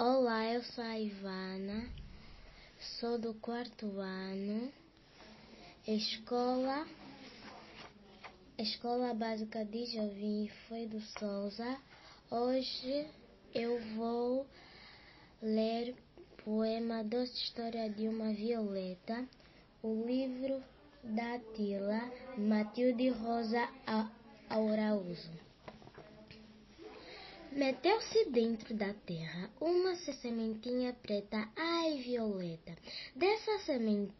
Olá, eu sou a Ivana, sou do 4º ano, Escola Básica de Jovim e Foi do Souza. Hoje eu vou ler o poema Doce História de uma Violeta, o livro da Atila, Matilde Rosa Aurauso. Meteu-se dentro da terra uma sementinha preta, ai violeta. Dessa semente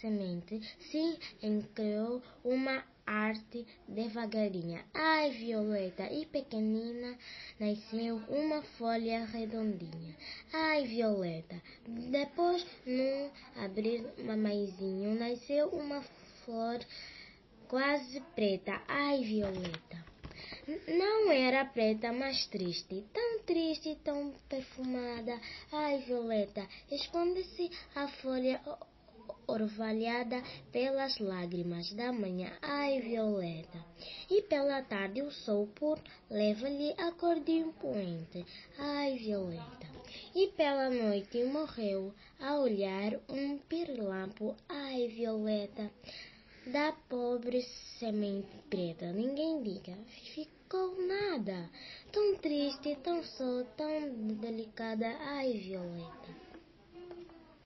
se encriou uma arte devagarinha, ai violeta, e pequenina nasceu uma folha redondinha, ai violeta. Depois, num abrir mamazinho, nasceu uma flor quase preta, ai violeta. Não era preta, mas triste, tão perfumada, ai violeta. Esconde-se a folha orvalhada pelas lágrimas da manhã, ai violeta. E pela tarde o sol leva-lhe a cor de um poente, ai violeta. E pela noite morreu a olhar um pirilampo, ai violeta. Da pobre semente preta ninguém diga, ficou nada, tão triste, tão só, tão delicada, ai violeta.